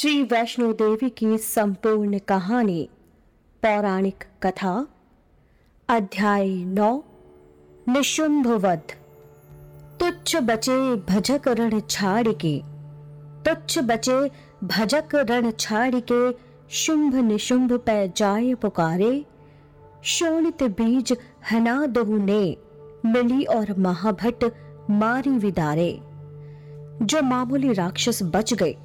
श्री वैष्णो देवी की संपूर्ण कहानी पौराणिक कथा अध्याय 9 निशुंभ वध। तुच्छ बचे भजक रण छाड़ के शुंभ निशुंभ पे जाय पुकारे। शोणित बीज हना दोहु ने मिली और महाभट्ट मारी विदारे। जो मामूली राक्षस बच गए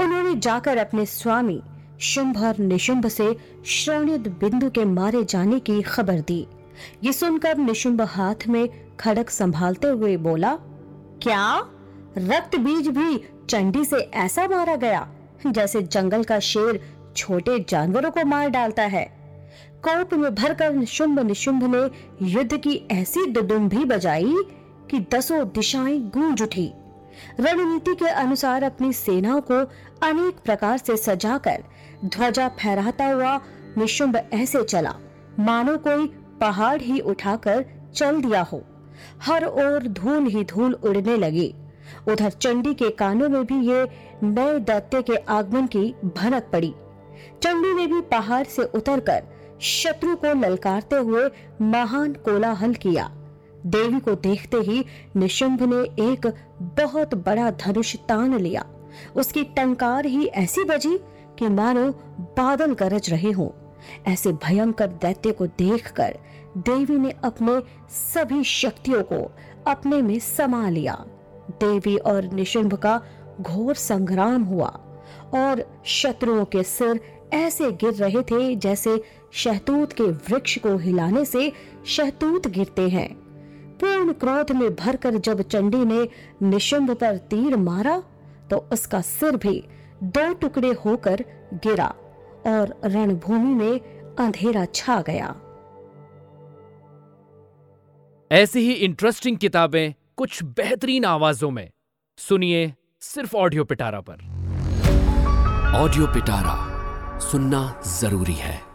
उन्होंने जाकर अपने स्वामी शुंभ और निशुंभ से श्रोणित बिंदु के मारे जाने की खबर दी। ये सुनकर निशुंभ हाथ में खड़क संभालते हुए बोला, क्या रक्त बीज भी चंडी से ऐसा मारा गया जैसे जंगल का शेर छोटे जानवरों को मार डालता है। कोप में भरकर शुंभ निशुंभ ने युद्ध की ऐसी दुदुम भी बजाई कि दसों दिशाएं गूंज उठी। रणनीति के अनुसार अपनी सेनाओं को अनेक प्रकार से सजाकर ध्वजा फहराता हुआ निशुंभ ऐसे चला मानो कोई पहाड़ ही उठाकर चल दिया हो। हर ओर धूल ही धूल उड़ने लगी। उधर चंडी के कानों में भी ये नए दैत्य के आगमन की भनक पड़ी। चंडी ने भी पहाड़ से उतरकर शत्रु को ललकारते हुए महान कोलाहल किया। देवी को देखते ही निशुंभ ने एक बहुत बड़ा धनुष तान लिया। उसकी टंकार ही ऐसी बजी कि मानो बादल गरज रहे हों। ऐसे भयंकर दैत्य को देखकर देवी ने अपने सभी शक्तियों को अपने में समा लिया। देवी और निशुंभ का घोर संग्राम हुआ और शत्रुओं के सिर ऐसे गिर रहे थे जैसे शहतूत के वृक्ष को हिलाने से शहतूत गिरते हैं। पूर्ण क्रोध में भरकर जब चंडी ने निशुंभ पर तीर मारा तो उसका सिर भी 2 टुकड़े होकर गिरा और रणभूमि में अंधेरा छा गया। ऐसी ही इंटरेस्टिंग किताबें कुछ बेहतरीन आवाजों में सुनिए सिर्फ ऑडियो पिटारा पर। ऑडियो पिटारा सुनना जरूरी है।